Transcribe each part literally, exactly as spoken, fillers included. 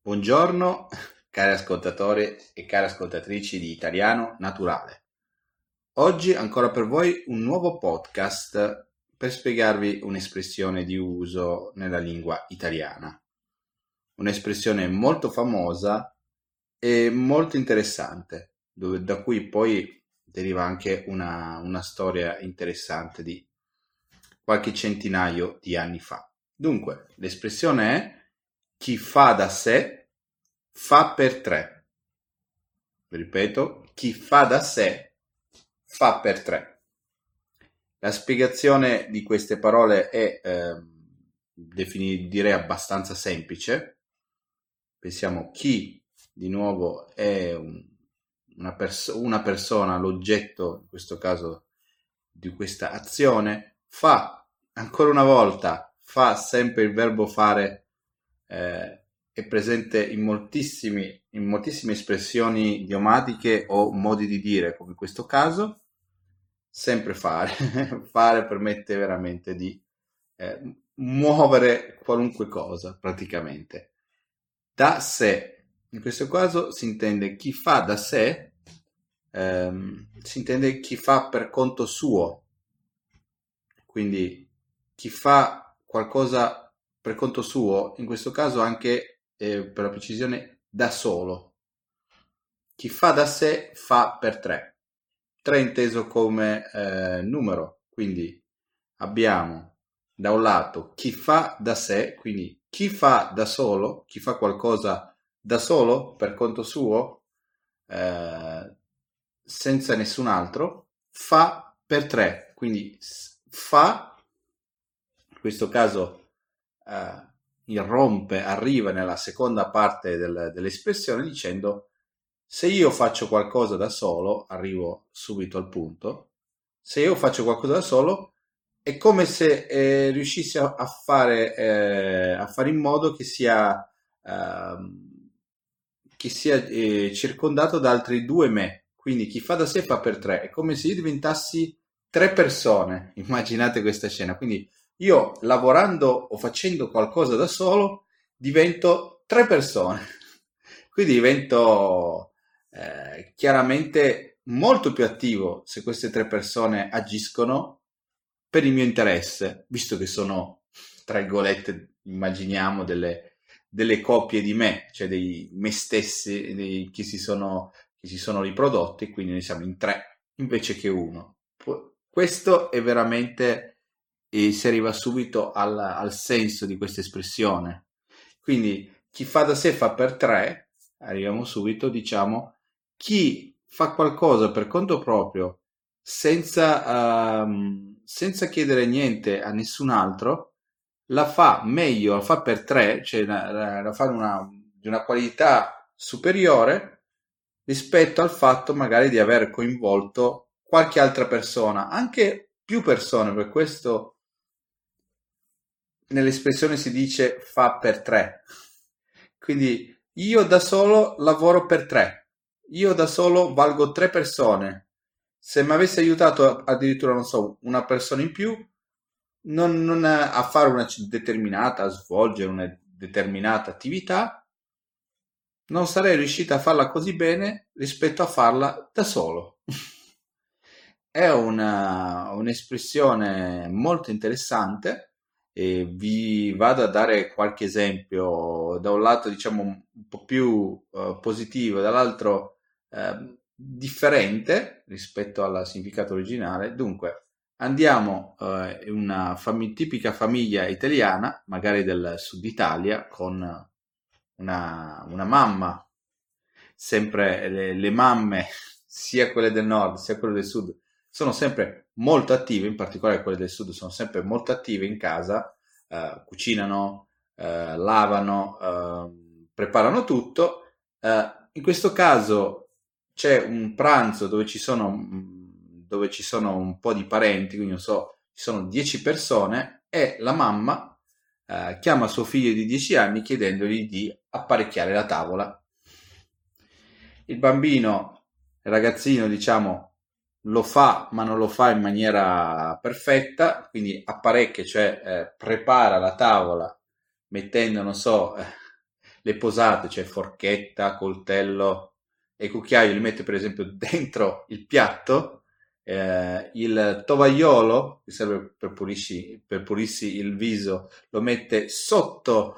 Buongiorno cari ascoltatori e cari ascoltatrici di Italiano Naturale. Oggi ancora per voi un nuovo podcast per spiegarvi un'espressione di uso nella lingua italiana. Un'espressione molto famosa e molto interessante, dove, da cui poi deriva anche una, una storia interessante di qualche centinaio di anni fa. Dunque, l'espressione è: chi fa da sé fa per tre. Ripeto, chi fa da sé fa per tre. La spiegazione di queste parole è, eh, definire, direi, abbastanza semplice. Pensiamo, chi di nuovo è un, una, pers- una persona, l'oggetto, in questo caso, di questa azione, fa, ancora una volta, fa sempre il verbo fare, eh, è presente in moltissime, in moltissime espressioni idiomatiche o modi di dire, come in questo caso, sempre fare. Fare permette veramente di eh, muovere qualunque cosa, praticamente. Da sé, in questo caso si intende chi fa da sé, ehm, si intende chi fa per conto suo, quindi chi fa qualcosa per conto suo, in questo caso anche Eh, per la precisione da solo. Chi fa da sé fa per tre. Tre inteso come eh, numero, quindi abbiamo da un lato chi fa da sé, quindi chi fa da solo, chi fa qualcosa da solo per conto suo, eh, senza nessun altro, fa per tre, quindi fa, in questo caso eh, irrompe, arriva nella seconda parte del, dell'espressione dicendo: se io faccio qualcosa da solo, arrivo subito al punto, se io faccio qualcosa da solo è come se eh, riuscissi a, a, fare, eh, a fare in modo che sia, eh, che sia eh, circondato da altri due me, quindi chi fa da sé fa per tre, è come se io diventassi tre persone, immaginate questa scena, quindi io lavorando o facendo qualcosa da solo divento tre persone, quindi divento eh, chiaramente molto più attivo se queste tre persone agiscono per il mio interesse, visto che sono, tra virgolette, immaginiamo delle, delle copie di me, cioè dei me stessi dei, che, si sono, che si sono riprodotti, quindi noi siamo in tre invece che uno. Questo è veramente... e si arriva subito al, al senso di questa espressione, quindi chi fa da sé fa per tre, arriviamo subito, diciamo chi fa qualcosa per conto proprio senza, um, senza chiedere niente a nessun altro, la fa meglio, la fa per tre, cioè la, la fa una, di una qualità superiore rispetto al fatto magari di aver coinvolto qualche altra persona, anche più persone, per questo nell'espressione si dice fa per tre. Quindi io da solo lavoro per tre, io da solo valgo tre persone. Se mi avesse aiutato addirittura, non so, una persona in più non, non a fare una determinata, a svolgere una determinata attività, non sarei riuscita a farla così bene rispetto a farla da solo. È una, un'espressione molto interessante e vi vado a dare qualche esempio, da un lato diciamo un po' più uh, positivo, dall'altro uh, differente rispetto al significato originale. Dunque andiamo uh, in una fam- tipica famiglia italiana, magari del sud Italia, con una, una mamma, sempre le, le mamme sia quelle del nord sia quelle del sud sono sempre molto attive, in particolare quelle del sud sono sempre molto attive in casa, eh, cucinano, eh, lavano, eh, preparano tutto. Eh, in questo caso c'è un pranzo dove ci sono, dove ci sono un po' di parenti, quindi non so, ci sono dieci persone e la mamma eh, chiama suo figlio di dieci anni chiedendogli di apparecchiare la tavola. Il bambino, il ragazzino, diciamo, lo fa, ma non lo fa in maniera perfetta, quindi apparecchia, cioè eh, prepara la tavola mettendo, non so, eh, le posate, cioè forchetta, coltello e cucchiaio, li mette per esempio dentro il piatto, eh, il tovagliolo, che serve per pulirsi, per pulirsi il viso, lo mette sotto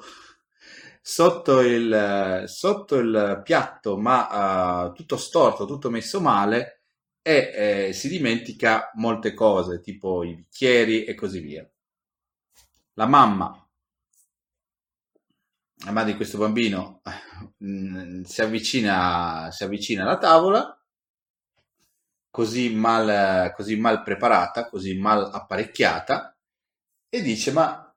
sotto il, sotto il piatto, ma uh, tutto storto, tutto messo male, e eh, si dimentica molte cose, tipo i bicchieri e così via. La mamma, la mamma di questo bambino mm, si avvicina, si avvicina alla tavola, così mal, così mal preparata, così mal apparecchiata, e dice: ma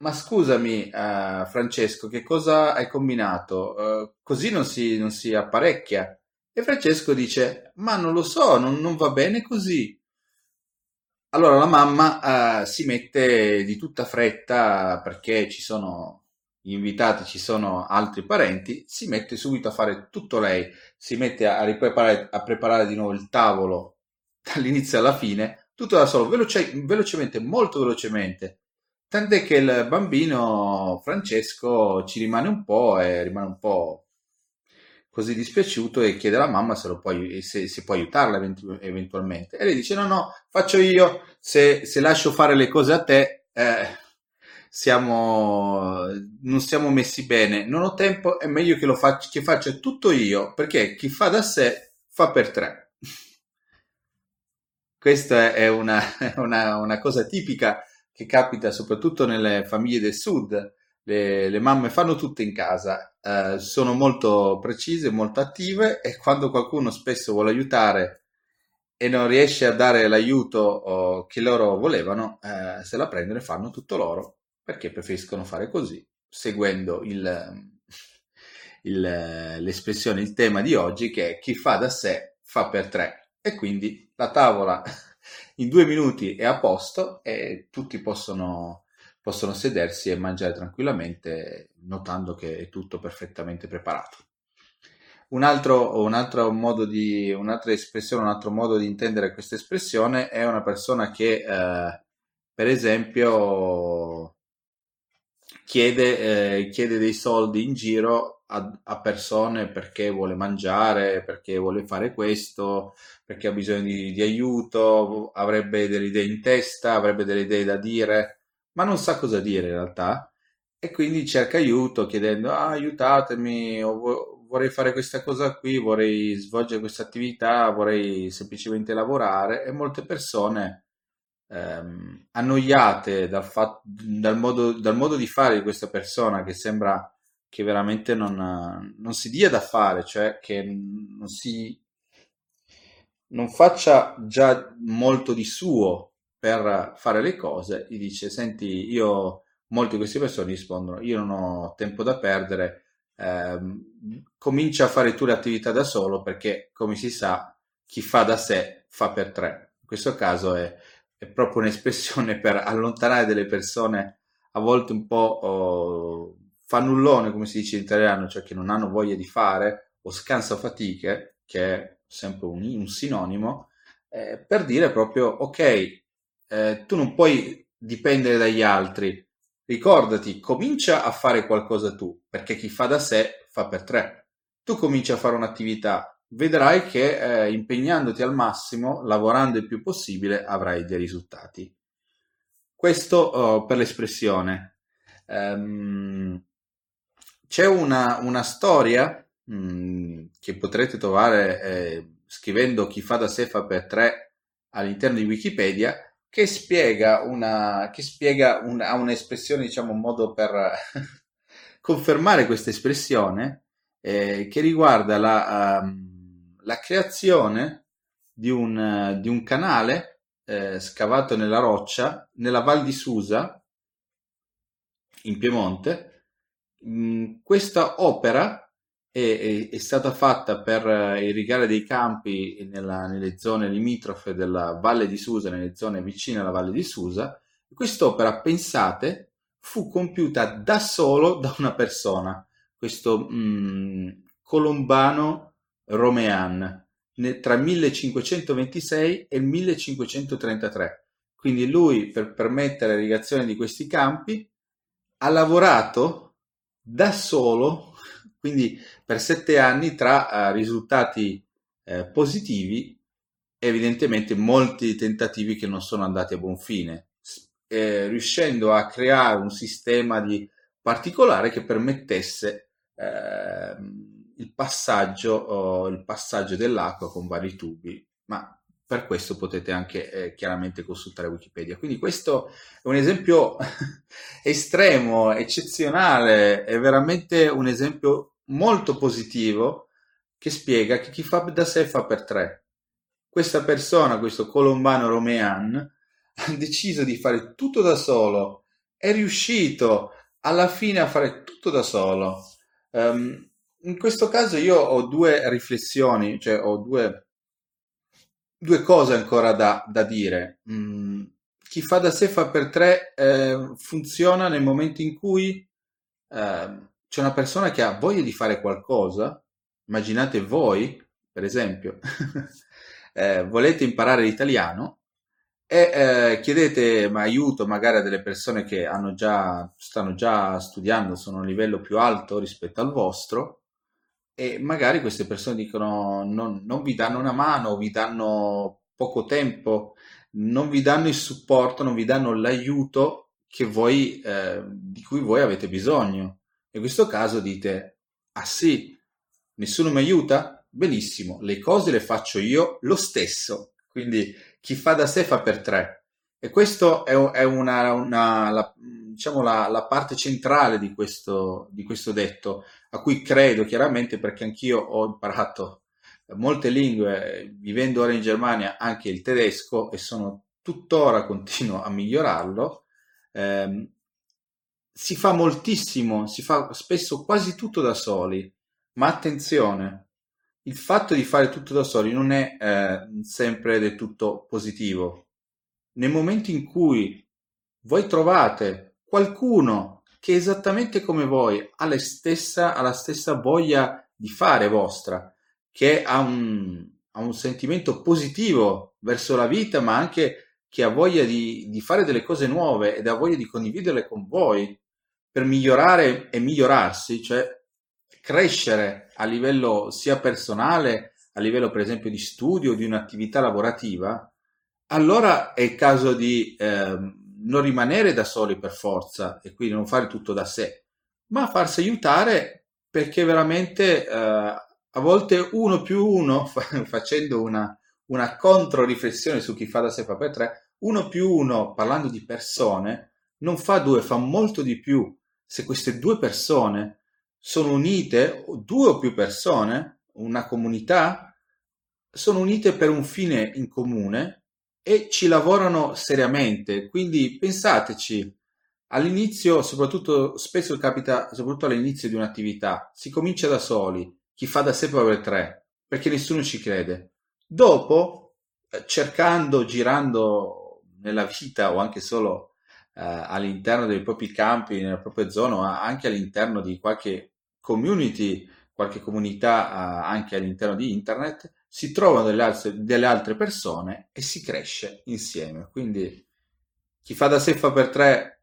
Ma scusami, eh, Francesco, che cosa hai combinato? Eh, così non si, non si apparecchia. E Francesco dice: ma non lo so, non, non va bene così. Allora la mamma eh, si mette di tutta fretta, perché ci sono gli invitati, ci sono altri parenti, si mette subito a fare tutto lei, si mette a, ripreparare, a preparare di nuovo il tavolo dall'inizio alla fine, tutto da solo, veloce, velocemente, molto velocemente. Tant'è che il bambino Francesco ci rimane un po' e rimane un po' così dispiaciuto e chiede alla mamma se, lo può, se, se può aiutarla eventualmente. E lei dice: no, no, faccio io, se, se lascio fare le cose a te eh, siamo, non siamo messi bene, non ho tempo, è meglio che, lo faccio, che faccia tutto io, perché chi fa da sé fa per tre. Questa è una, una, una cosa tipica che capita soprattutto nelle famiglie del sud. Le, le mamme fanno tutto in casa, eh, sono molto precise, molto attive, e quando qualcuno spesso vuole aiutare e non riesce a dare l'aiuto oh, che loro volevano, eh, se la prendono e fanno tutto loro, perché preferiscono fare così, seguendo il, il, l'espressione, il tema di oggi, che è: chi fa da sé fa per tre. E quindi la tavola in due minuti è a posto e tutti possono, possono sedersi e mangiare tranquillamente, notando che è tutto perfettamente preparato. Un altro, un altro modo di, un'altra espressione, un altro modo di intendere questa espressione è una persona che, eh, per esempio, chiede, eh, chiede dei soldi in giro a, a persone perché vuole mangiare, perché vuole fare questo, perché ha bisogno di, di aiuto, avrebbe delle idee in testa, avrebbe delle idee da dire, ma non sa cosa dire in realtà, e quindi cerca aiuto chiedendo: ah, aiutatemi, vorrei fare questa cosa qui, vorrei svolgere questa attività, vorrei semplicemente lavorare. E molte persone ehm, annoiate dal, fatto, dal, modo, dal modo di fare di questa persona, che sembra che veramente non, non si dia da fare, cioè che non si... non faccia già molto di suo per fare le cose, gli dice: senti, io, molte di queste persone rispondono: io non ho tempo da perdere, eh, comincia a fare tu le attività da solo, perché come si sa, chi fa da sé fa per tre. In questo caso è, è proprio un'espressione per allontanare delle persone a volte un po' oh, fannullone, come si dice in italiano, cioè che non hanno voglia di fare, o scansafatiche, che è sempre un, un sinonimo, eh, per dire proprio: ok, eh, tu non puoi dipendere dagli altri, ricordati, comincia a fare qualcosa tu, perché chi fa da sé fa per tre. Tu cominci a fare un'attività, vedrai che eh, impegnandoti al massimo, lavorando il più possibile, avrai dei risultati. Questo oh, per l'espressione. Um, c'è una, una storia che potrete trovare eh, scrivendo "chi fa da sé fa per tre" all'interno di Wikipedia, che spiega una che spiega un, ha un'espressione, diciamo un modo per confermare questa espressione, eh, che riguarda la, um, la creazione di un, uh, di un canale eh, scavato nella roccia nella Val di Susa in Piemonte. Mm, questa opera È, è stata fatta per irrigare dei campi nella, nelle zone limitrofe della Valle di Susa, nelle zone vicine alla Valle di Susa. Quest'opera, pensate, fu compiuta da solo da una persona, questo mh, Colombano Romean, nel, tra millecinquecentoventisei e il millecinquecentotrentatré. Quindi lui, per permettere l'irrigazione di questi campi, ha lavorato da solo Quindi per sette anni tra uh, risultati uh, positivi, evidentemente molti tentativi che non sono andati a buon fine, eh, riuscendo a creare un sistema di particolare che permettesse eh, il passaggio oh, il passaggio dell'acqua con vari tubi, ma per questo potete anche eh, chiaramente consultare Wikipedia. Quindi questo è un esempio estremo, eccezionale, è veramente un esempio molto positivo che spiega che chi fa da sé fa per tre. Questa persona, questo Colombano Romean, ha deciso di fare tutto da solo, è riuscito alla fine a fare tutto da solo. Um, in questo caso io ho due riflessioni, cioè ho due... Due cose ancora da, da dire. Mm, chi fa da sé fa per tre eh, funziona nel momento in cui eh, c'è una persona che ha voglia di fare qualcosa. Immaginate voi, per esempio, eh, volete imparare l'italiano e eh, chiedete ma aiuto magari a delle persone che hanno già, stanno già studiando, sono a un livello più alto rispetto al vostro. E magari queste persone dicono non, non vi danno una mano, vi danno poco tempo, non vi danno il supporto, non vi danno l'aiuto che voi, eh, di cui voi avete bisogno. In questo caso dite, ah sì, nessuno mi aiuta? Benissimo, le cose le faccio io lo stesso. Quindi chi fa da sé fa per tre. E questo è, è una, una la, diciamo la, la parte centrale di questo, di questo detto, a cui credo chiaramente, perché anch'io ho imparato molte lingue, vivendo ora in Germania anche il tedesco, e sono tuttora continuo a migliorarlo. Eh, si fa moltissimo, si fa spesso quasi tutto da soli, ma attenzione, il fatto di fare tutto da soli non è eh, sempre del tutto positivo. Nel momento in cui voi trovate qualcuno che esattamente come voi ha, le stessa, ha la stessa voglia di fare vostra, che ha un, ha un sentimento positivo verso la vita, ma anche che ha voglia di, di fare delle cose nuove ed ha voglia di condividerle con voi per migliorare e migliorarsi, cioè crescere a livello sia personale, a livello per esempio di studio, di un'attività lavorativa, allora è il caso di eh, non rimanere da soli per forza e quindi non fare tutto da sé, ma farsi aiutare, perché veramente eh, a volte uno più uno, fa, facendo una, una controriflessione su chi fa da sé fa per tre, uno più uno parlando di persone non fa due, fa molto di più. Se queste due persone sono unite, due o più persone, una comunità, sono unite per un fine in comune, e ci lavorano seriamente. Quindi pensateci, all'inizio, soprattutto spesso capita, soprattutto all'inizio di un'attività, si comincia da soli, chi fa da sé per tre, perché nessuno ci crede. Dopo, cercando, girando nella vita o anche solo eh, all'interno dei propri campi, nella propria zona, o anche all'interno di qualche community, qualche comunità eh, anche all'interno di internet, si trovano delle altre, delle altre persone e si cresce insieme. Quindi chi fa da sé fa per tre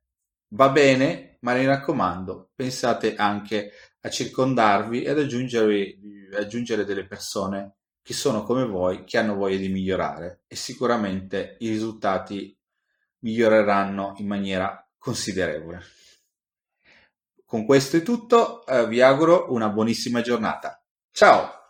va bene, ma mi raccomando, pensate anche a circondarvi e ad aggiungervi, aggiungere delle persone che sono come voi, che hanno voglia di migliorare, e sicuramente i risultati miglioreranno in maniera considerevole. Con questo è tutto, eh, vi auguro una buonissima giornata. Ciao!